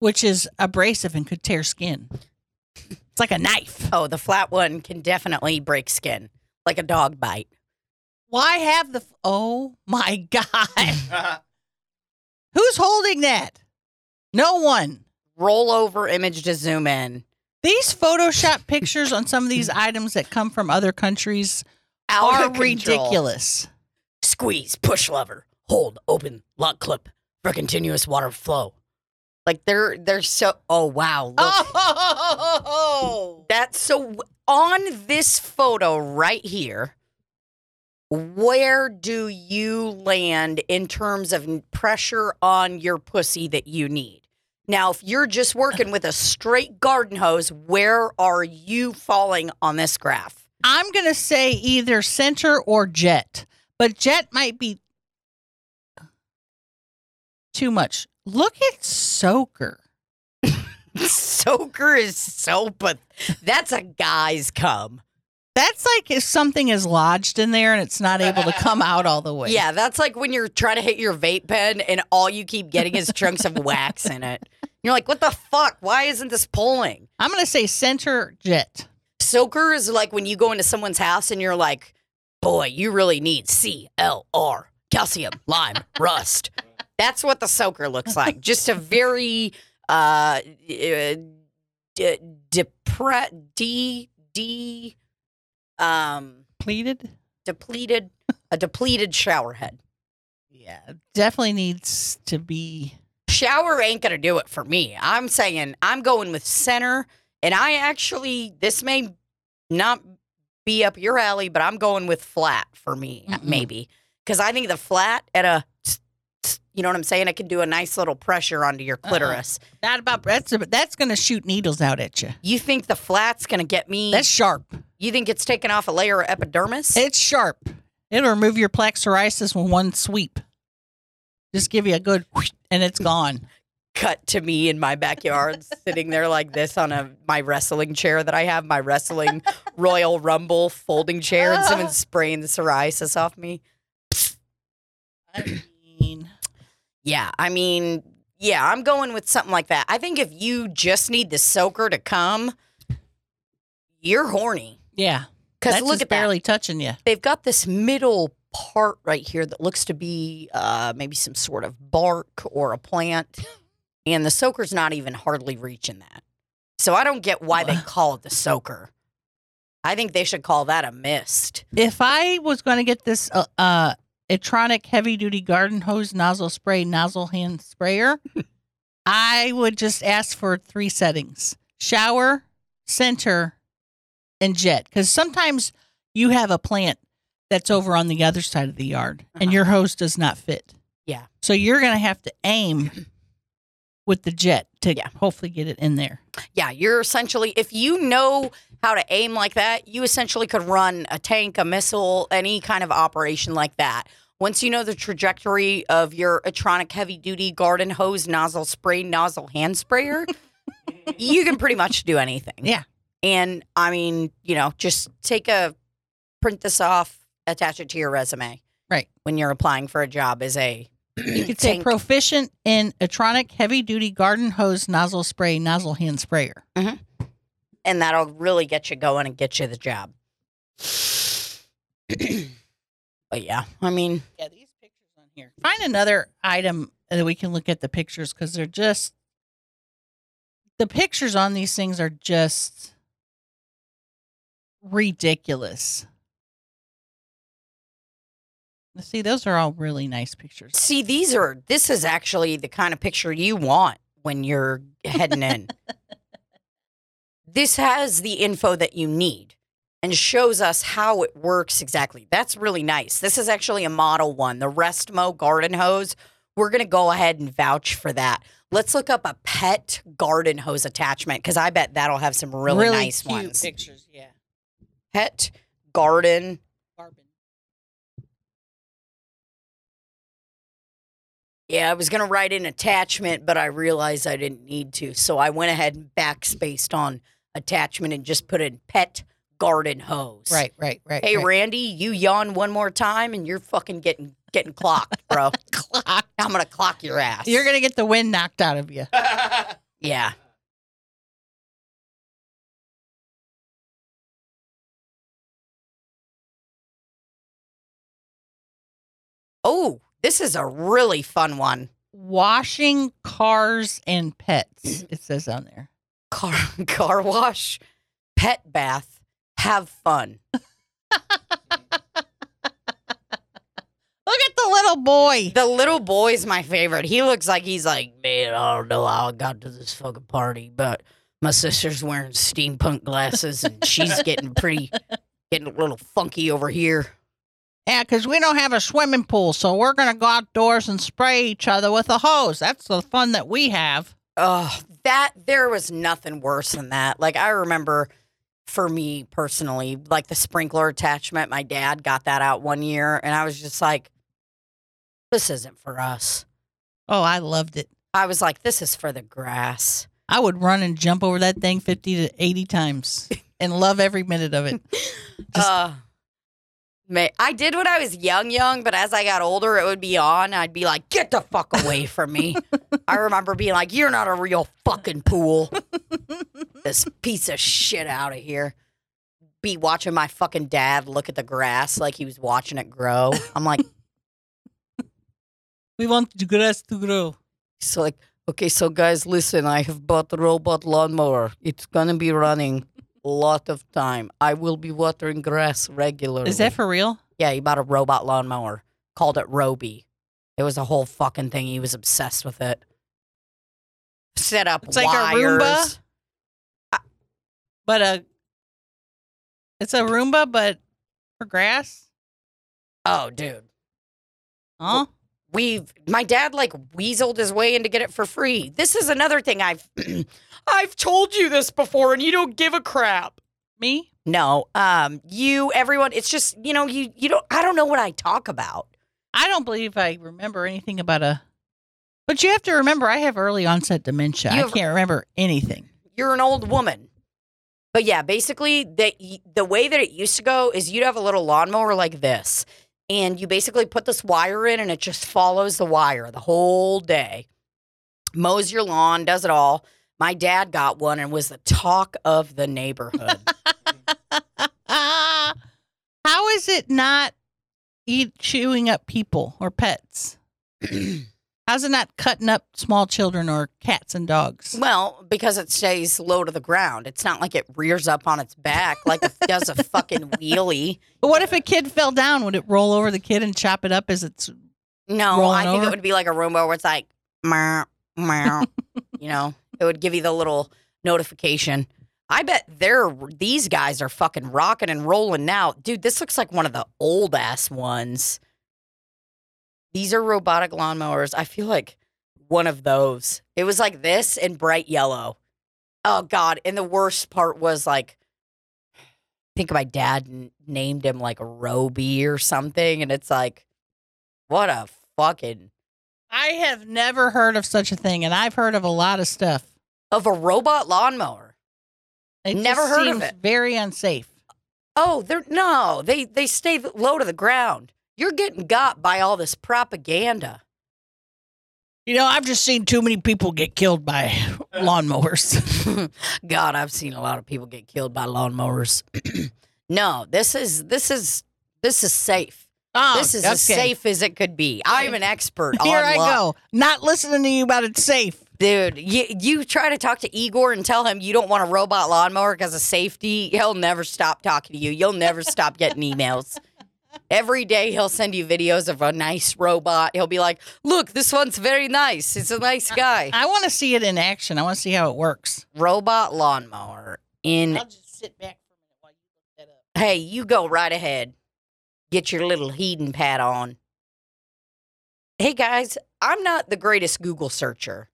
which is abrasive and could tear skin. It's like a knife. Oh, the flat one can definitely break skin, like a dog bite. Why have the... Oh, my God. Who's holding that? No one. Roll over image to zoom in. These Photoshop pictures on some of these items that come from other countries are ridiculous. Squeeze, push lever, hold, open, lock clip for continuous water flow. Like they're so. Oh wow! Look. Oh, that's so. On this photo right here, where do you land in terms of pressure on your pussy that you need? Now, if you're just working with a straight garden hose, where are you falling on this graph? I'm going to say either center or jet, but jet might be too much. Look at soaker. Soaker is so, but that's a guy's cum. That's like if something is lodged in there and it's not able to come out all the way. Yeah, that's like when you're trying to hit your vape pen and all you keep getting is chunks of wax in it. You're like, what the fuck? Why isn't this pulling? I'm going to say center jet. Soaker is like when you go into someone's house and you're like, boy, you really need CLR, calcium, lime, rust. That's what the soaker looks like. Just a very depleted showerhead. Yeah, definitely needs to be. Shower ain't gonna do it for me. I'm saying I'm going with center, and this may not be up your alley, but I'm going with flat for me, maybe, because I think the flat at a, you know what I'm saying, it can do a nice little pressure onto your clitoris. That's gonna shoot needles out at you. You think the flat's gonna get me? That's sharp. You think it's taking off a layer of epidermis? It's sharp. It'll remove your plaque psoriasis with one sweep. Just give you a good whoosh, and it's gone. Cut to me in my backyard, sitting there like this on my wrestling chair that I have, my wrestling Royal Rumble folding chair, and someone's spraying the psoriasis off me. I mean, yeah, I'm going with something like that. I think if you just need the soaker to come, you're horny. Yeah. Because look at barely touching you. They've got this middle part right here that looks to be maybe some sort of bark or a plant. And the soaker's not even hardly reaching that. So I don't get why they call it the soaker. I think they should call that a mist. If I was going to get this Etronic heavy-duty garden hose nozzle spray nozzle hand sprayer, I would just ask for 3 settings. Shower, center, and jet, because sometimes you have a plant that's over on the other side of the yard and your hose does not fit. Yeah. So you're going to have to aim with the jet to hopefully get it in there. Yeah. You're essentially, if you know how to aim like that, you essentially could run a tank, a missile, any kind of operation like that. Once you know the trajectory of your Etronic heavy duty garden hose nozzle spray nozzle hand sprayer, you can pretty much do anything. Yeah. And, I mean, you know, just print this off, attach it to your resume. Right. When you're applying for a job as a You could say proficient in Etronic heavy-duty garden hose nozzle spray, nozzle hand sprayer. Mm-hmm. And that'll really get you going and get you the job. But, yeah, I mean. Yeah, these pictures on here. Find another item that we can look at the pictures, because they're just. The pictures on these things are just ridiculous. See, those are all really nice pictures. See, this is actually the kind of picture you want when you're heading in. this has the info that you need and shows us how it works exactly. That's really nice. This is actually a model one, the Restmo garden hose. We're going to go ahead and vouch for that. Let's look up a pet garden hose attachment because I bet that'll have some really nice cute ones. Pictures, yeah. Pet garden. Yeah, I was going to write in attachment, but I realized I didn't need to. So I went ahead and backspaced on attachment and just put in pet garden hose. Right. Hey, Randy, you yawn one more time and you're fucking getting clocked, bro. Clocked. I'm going to clock your ass. You're going to get the wind knocked out of you. Yeah. Oh. This is a really fun one. Washing cars and pets, it says on there. Car wash, pet bath, have fun. Look at the little boy. The little boy's my favorite. He looks like he's like, man, I don't know how I got to this fucking party, but my sister's wearing steampunk glasses and she's getting a little funky over here. Yeah, because we don't have a swimming pool, so we're going to go outdoors and spray each other with a hose. That's the fun that we have. Oh, there was nothing worse than that. Like, I remember, for me personally, like the sprinkler attachment, my dad got that out one year, and I was just like, this isn't for us. Oh, I loved it. I was like, this is for the grass. I would run and jump over that thing 50 to 80 times and love every minute of it. I did when I was young, but as I got older, it would be on. I'd be like, get the fuck away from me. I remember being like, you're not a real fucking pool. This piece of shit out of here. Be watching my fucking dad look at the grass like he was watching it grow. I'm like. We want the grass to grow. So like, okay, so guys, listen, I have bought a robot lawnmower. It's going to be running a lot of time. I will be watering grass regularly. Is that for real? Yeah, he bought a robot lawnmower. Called it Roby. It was a whole fucking thing. He was obsessed with it. Set up it's wires. Like a Roomba, it's a Roomba, but for grass? Oh, dude. Huh? My dad like weaseled his way in to get it for free. This is another thing I've told you this before and you don't give a crap. Me? No. Everyone, it's just, you know, you don't, I don't know what I talk about. I don't believe I remember anything but you have to remember I have early onset dementia. I can't remember anything. You're an old woman. But yeah, basically the way that it used to go is you'd have a little lawnmower like this. And you basically put this wire in, and it just follows the wire the whole day. Mows your lawn, does it all. My dad got one and was the talk of the neighborhood. How is it not chewing up people or pets? How's it not cutting up small children or cats and dogs? Well, because it stays low to the ground. It's not like it rears up on its back like it does a fucking wheelie. But what if a kid fell down? Would it roll over the kid and chop it up as it's No, I think it would be like a Roomba where it's like, meow, meow. You know, it would give you the little notification. I bet these guys are fucking rocking and rolling now. Dude, this looks like one of the old-ass ones. These are robotic lawnmowers. I feel like one of those. It was like this in bright yellow. Oh, God. And the worst part was like, I think my dad named him like Roby or something. And it's like, what a fucking. I have never heard of such a thing. And I've heard of a lot of stuff. Of a robot lawnmower. It never heard of it. Seems very unsafe. Oh, they stay low to the ground. You're getting got by all this propaganda. You know, I've just seen too many people get killed by lawnmowers. God, I've seen a lot of people get killed by lawnmowers. No, this is safe. Oh, this is as safe as it could be. I'm an expert on lawn. Here I go. Not listening to you about it's safe. Dude, you try to talk to Igor and tell him you don't want a robot lawnmower because of safety. He'll never stop talking to you. You'll never stop getting emails. Every day he'll send you videos of a nice robot. He'll be like, look, this one's very nice. It's a nice guy. I want to see it in action. I want to see how it works. Robot lawnmower. in. I'll just sit back for a minute while you look that up. Hey, you go right ahead. Get your little heeding pad on. Hey, guys, I'm not the greatest Google searcher.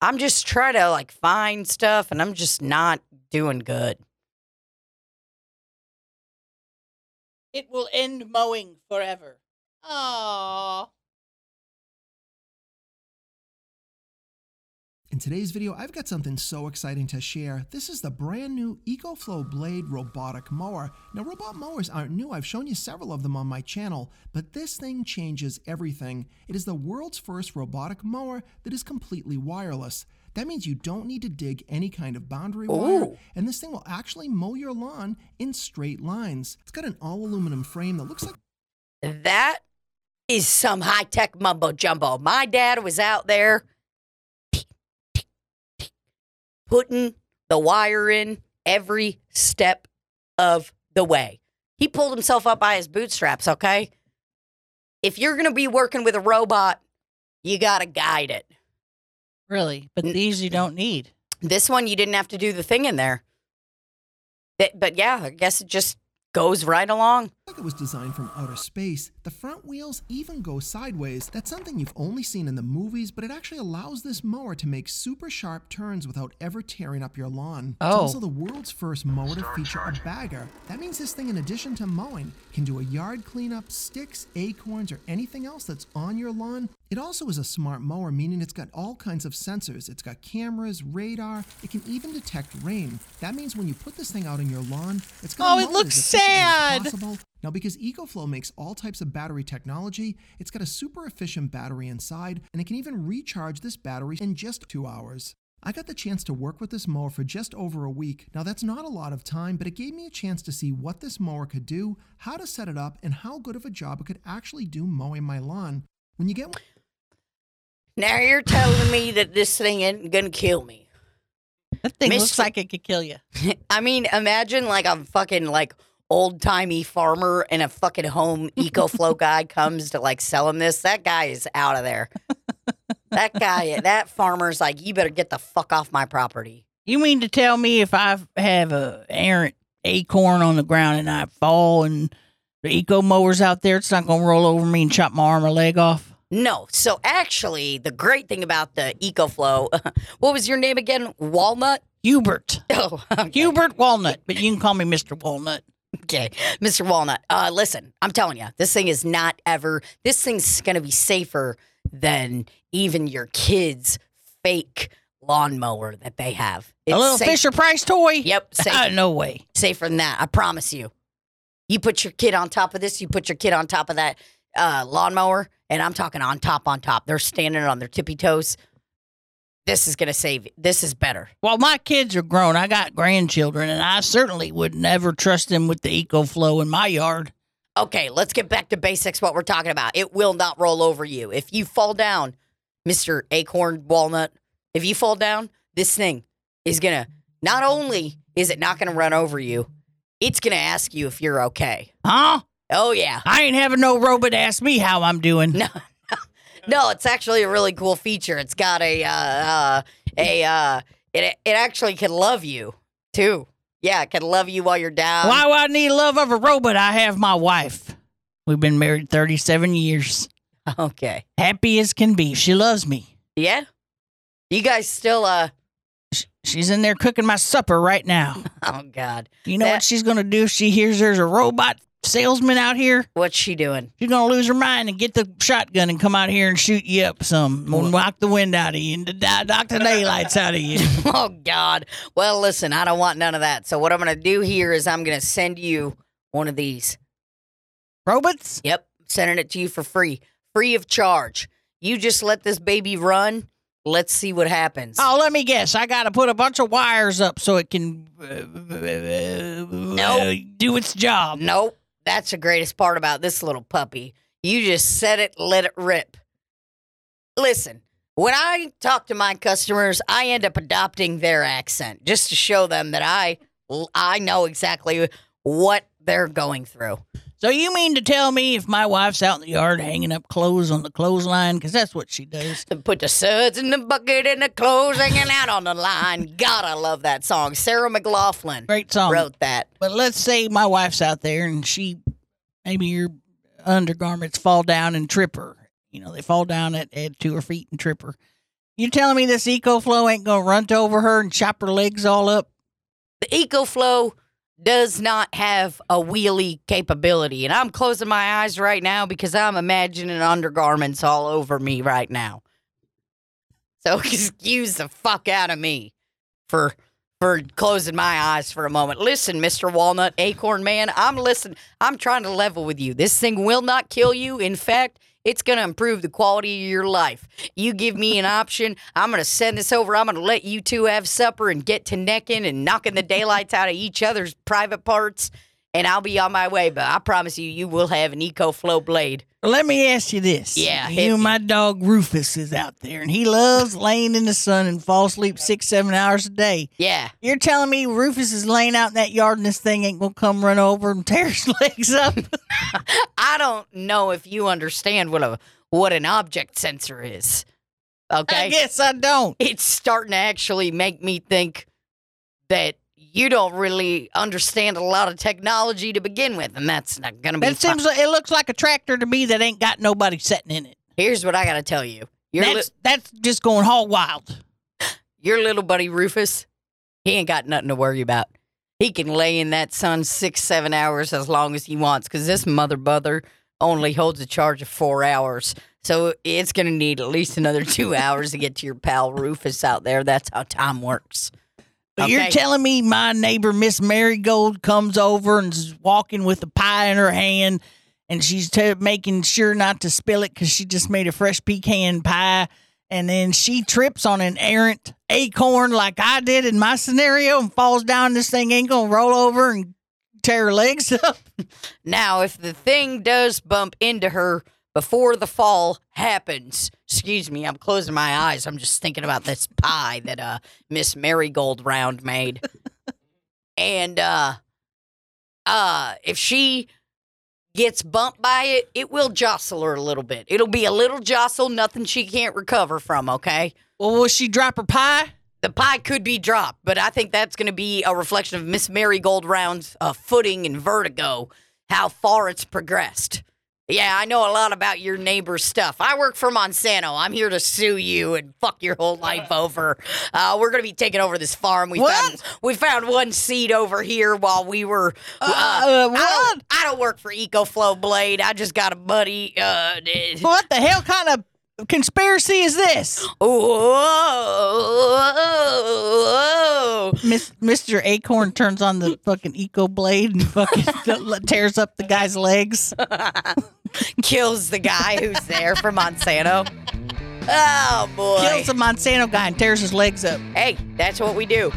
I'm just trying to, like, find stuff, and I'm just not doing good. It will end mowing forever. Aww. In today's video, I've got something so exciting to share. This is the brand new EcoFlow Blade robotic mower. Now, robot mowers aren't new. I've shown you several of them on my channel, but this thing changes everything. It is the world's first robotic mower that is completely wireless. That means you don't need to dig any kind of boundary wire, and this thing will actually mow your lawn in straight lines. It's got an all-aluminum frame that looks like... That is some high-tech mumbo-jumbo. My dad was out there putting the wire in every step of the way. He pulled himself up by his bootstraps, okay? If you're going to be working with a robot, you got to guide it. Really? But these you don't need. This one, you didn't have to do the thing in there. But yeah, I guess it just goes right along. Like it was designed from outer space. The front wheels even go sideways. That's something you've only seen in the movies, but it actually allows this mower to make super sharp turns without ever tearing up your lawn. Oh. It's also the world's first mower to feature a bagger. That means this thing, in addition to mowing, can do a yard cleanup, sticks, acorns, or anything else that's on your lawn. It also is a smart mower, meaning it's got all kinds of sensors. It's got cameras, radar. It can even detect rain. That means when you put this thing out on your lawn, it's going to mow as efficiently as possible. Now, because EcoFlow makes all types of battery technology, it's got a super efficient battery inside, and it can even recharge this battery in just 2 hours. I got the chance to work with this mower for just over a week. Now, that's not a lot of time, but it gave me a chance to see what this mower could do, how to set it up, and how good of a job it could actually do mowing my lawn. When you get one... Now you're telling me that this thing isn't going to kill me. That thing looks like it could kill you. I mean, imagine like a fucking like old-timey farmer and a fucking home EcoFlow guy comes to like sell him this. That guy is out of there. That farmer's like, you better get the fuck off my property. You mean to tell me if I have a errant acorn on the ground and I fall and the eco mower's out there, it's not going to roll over me and chop my arm or leg off? No. So actually, the great thing about the EcoFlow, what was your name again? Walnut? Hubert. Oh, okay. Hubert Walnut, but you can call me Mr. Walnut. Okay. Mr. Walnut, listen, I'm telling you, this thing's going to be safer than even your kids' fake lawnmower that they have. It's a little Fisher-Price toy? Yep. No way. Safer than that. I promise you. You put your kid on top of this, you put your kid on top of that lawnmower, and I'm talking on top. They're standing on their tippy toes. This is going to save you. This is better. Well, my kids are grown. I got grandchildren, and I certainly would never trust them with the EcoFlow in my yard. Okay, let's get back to basics, what we're talking about. It will not roll over you. If you fall down, Mr. Acorn Walnut, if you fall down, this thing is going to, not only is it not going to run over you, it's going to ask you if you're okay. Huh? Oh, yeah. I ain't having no robot ask me how I'm doing. No, it's actually a really cool feature. It's got it actually can love you, too. Yeah, it can love you while you're down. Why would I need love of a robot? I have my wife. We've been married 37 years. Okay. Happy as can be. She loves me. Yeah? You guys still, She's in there cooking my supper right now. Oh, God. You know what she's going to do if she hears there's a robot salesman out here? What's she doing? She's going to lose her mind and get the shotgun and come out here and shoot you up some. And knock the wind out of you and knock the daylights out of you. Oh, God. Well, listen, I don't want none of that. So what I'm going to do here is I'm going to send you one of these. Robots? Yep. Sending it to you for free. Free of charge. You just let this baby run. Let's see what happens. Oh, let me guess. I got to put a bunch of wires up so it can do its job. Nope. That's the greatest part about this little puppy. You just set it, let it rip. Listen, when I talk to my customers, I end up adopting their accent just to show them that I know exactly what they're going through. So you mean to tell me if my wife's out in the yard hanging up clothes on the clothesline? Because that's what she does. Put the suds in the bucket and the clothes hanging out on the line. God, I love that song. Sarah McLachlan. Great song. Wrote that. But let's say my wife's out there and she, maybe your undergarments fall down and trip her. You know, they fall down at to her feet and trip her. You telling me this EcoFlow ain't going to run over her and chop her legs all up? The EcoFlow does not have a wheelie capability. And I'm closing my eyes right now because I'm imagining undergarments all over me right now. So excuse the fuck out of me for closing my eyes for a moment. Listen, Mr. Walnut Acorn Man, I'm listening. I'm trying to level with you. This thing will not kill you. In fact, it's going to improve the quality of your life. You give me an option. I'm going to send this over. I'm going to let you two have supper and get to necking and knocking the daylights out of each other's private parts. And I'll be on my way. But I promise you, you will have an EcoFlow blade. Let me ask you this. Yeah. You and my dog Rufus is out there. And he loves laying in the sun and fall asleep 6-7 hours a day. Yeah. You're telling me Rufus is laying out in that yard and this thing ain't going to come run over and tear his legs up? I don't know if you understand what an object sensor is. Okay? I guess I don't. It's starting to actually make me think that you don't really understand a lot of technology to begin with, and that's not going to be fun. Seems like, it looks like a tractor to me that ain't got nobody sitting in it. Here's what I got to tell you. That's just going hog wild. Your little buddy Rufus, he ain't got nothing to worry about. He can lay in that sun 6-7 hours as long as he wants, because this mother buther only holds a charge of 4 hours. So it's going to need at least another 2 hours to get to your pal Rufus out there. That's how time works. But okay. You're telling me my neighbor, Miss Marigold, comes over and is walking with a pie in her hand, and she's making sure not to spill it because she just made a fresh pecan pie, and then she trips on an errant acorn like I did in my scenario and falls down. This thing ain't going to roll over and tear her legs up. Now, if the thing does bump into her before the fall happens, excuse me, I'm closing my eyes. I'm just thinking about this pie that Miss Marigold Round made. And if she gets bumped by it, it will jostle her a little bit. It'll be a little jostle, nothing she can't recover from, okay? Well, will she drop her pie? The pie could be dropped, but I think that's going to be a reflection of Miss Marigold Round's footing and vertigo, how far it's progressed. Yeah, I know a lot about your neighbor's stuff. I work for Monsanto. I'm here to sue you and fuck your whole life over. We're going to be taking over this farm. We found one seed over here while we were... I don't work for EcoFlow Blade. I just got a buddy. What the hell kind of conspiracy is this? Mr. Acorn turns on the fucking Eco Blade and fucking tears up the guy's legs. Kills the guy who's there for Monsanto. Oh, boy. Kills the Monsanto guy and tears his legs up. Hey, that's what we do.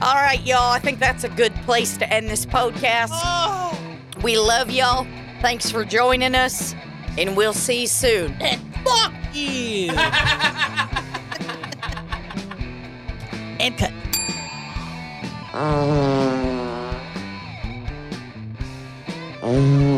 All right, y'all. I think that's a good place to end this podcast. Oh. We love y'all. Thanks for joining us, and we'll see you soon. And fuck you. And cut.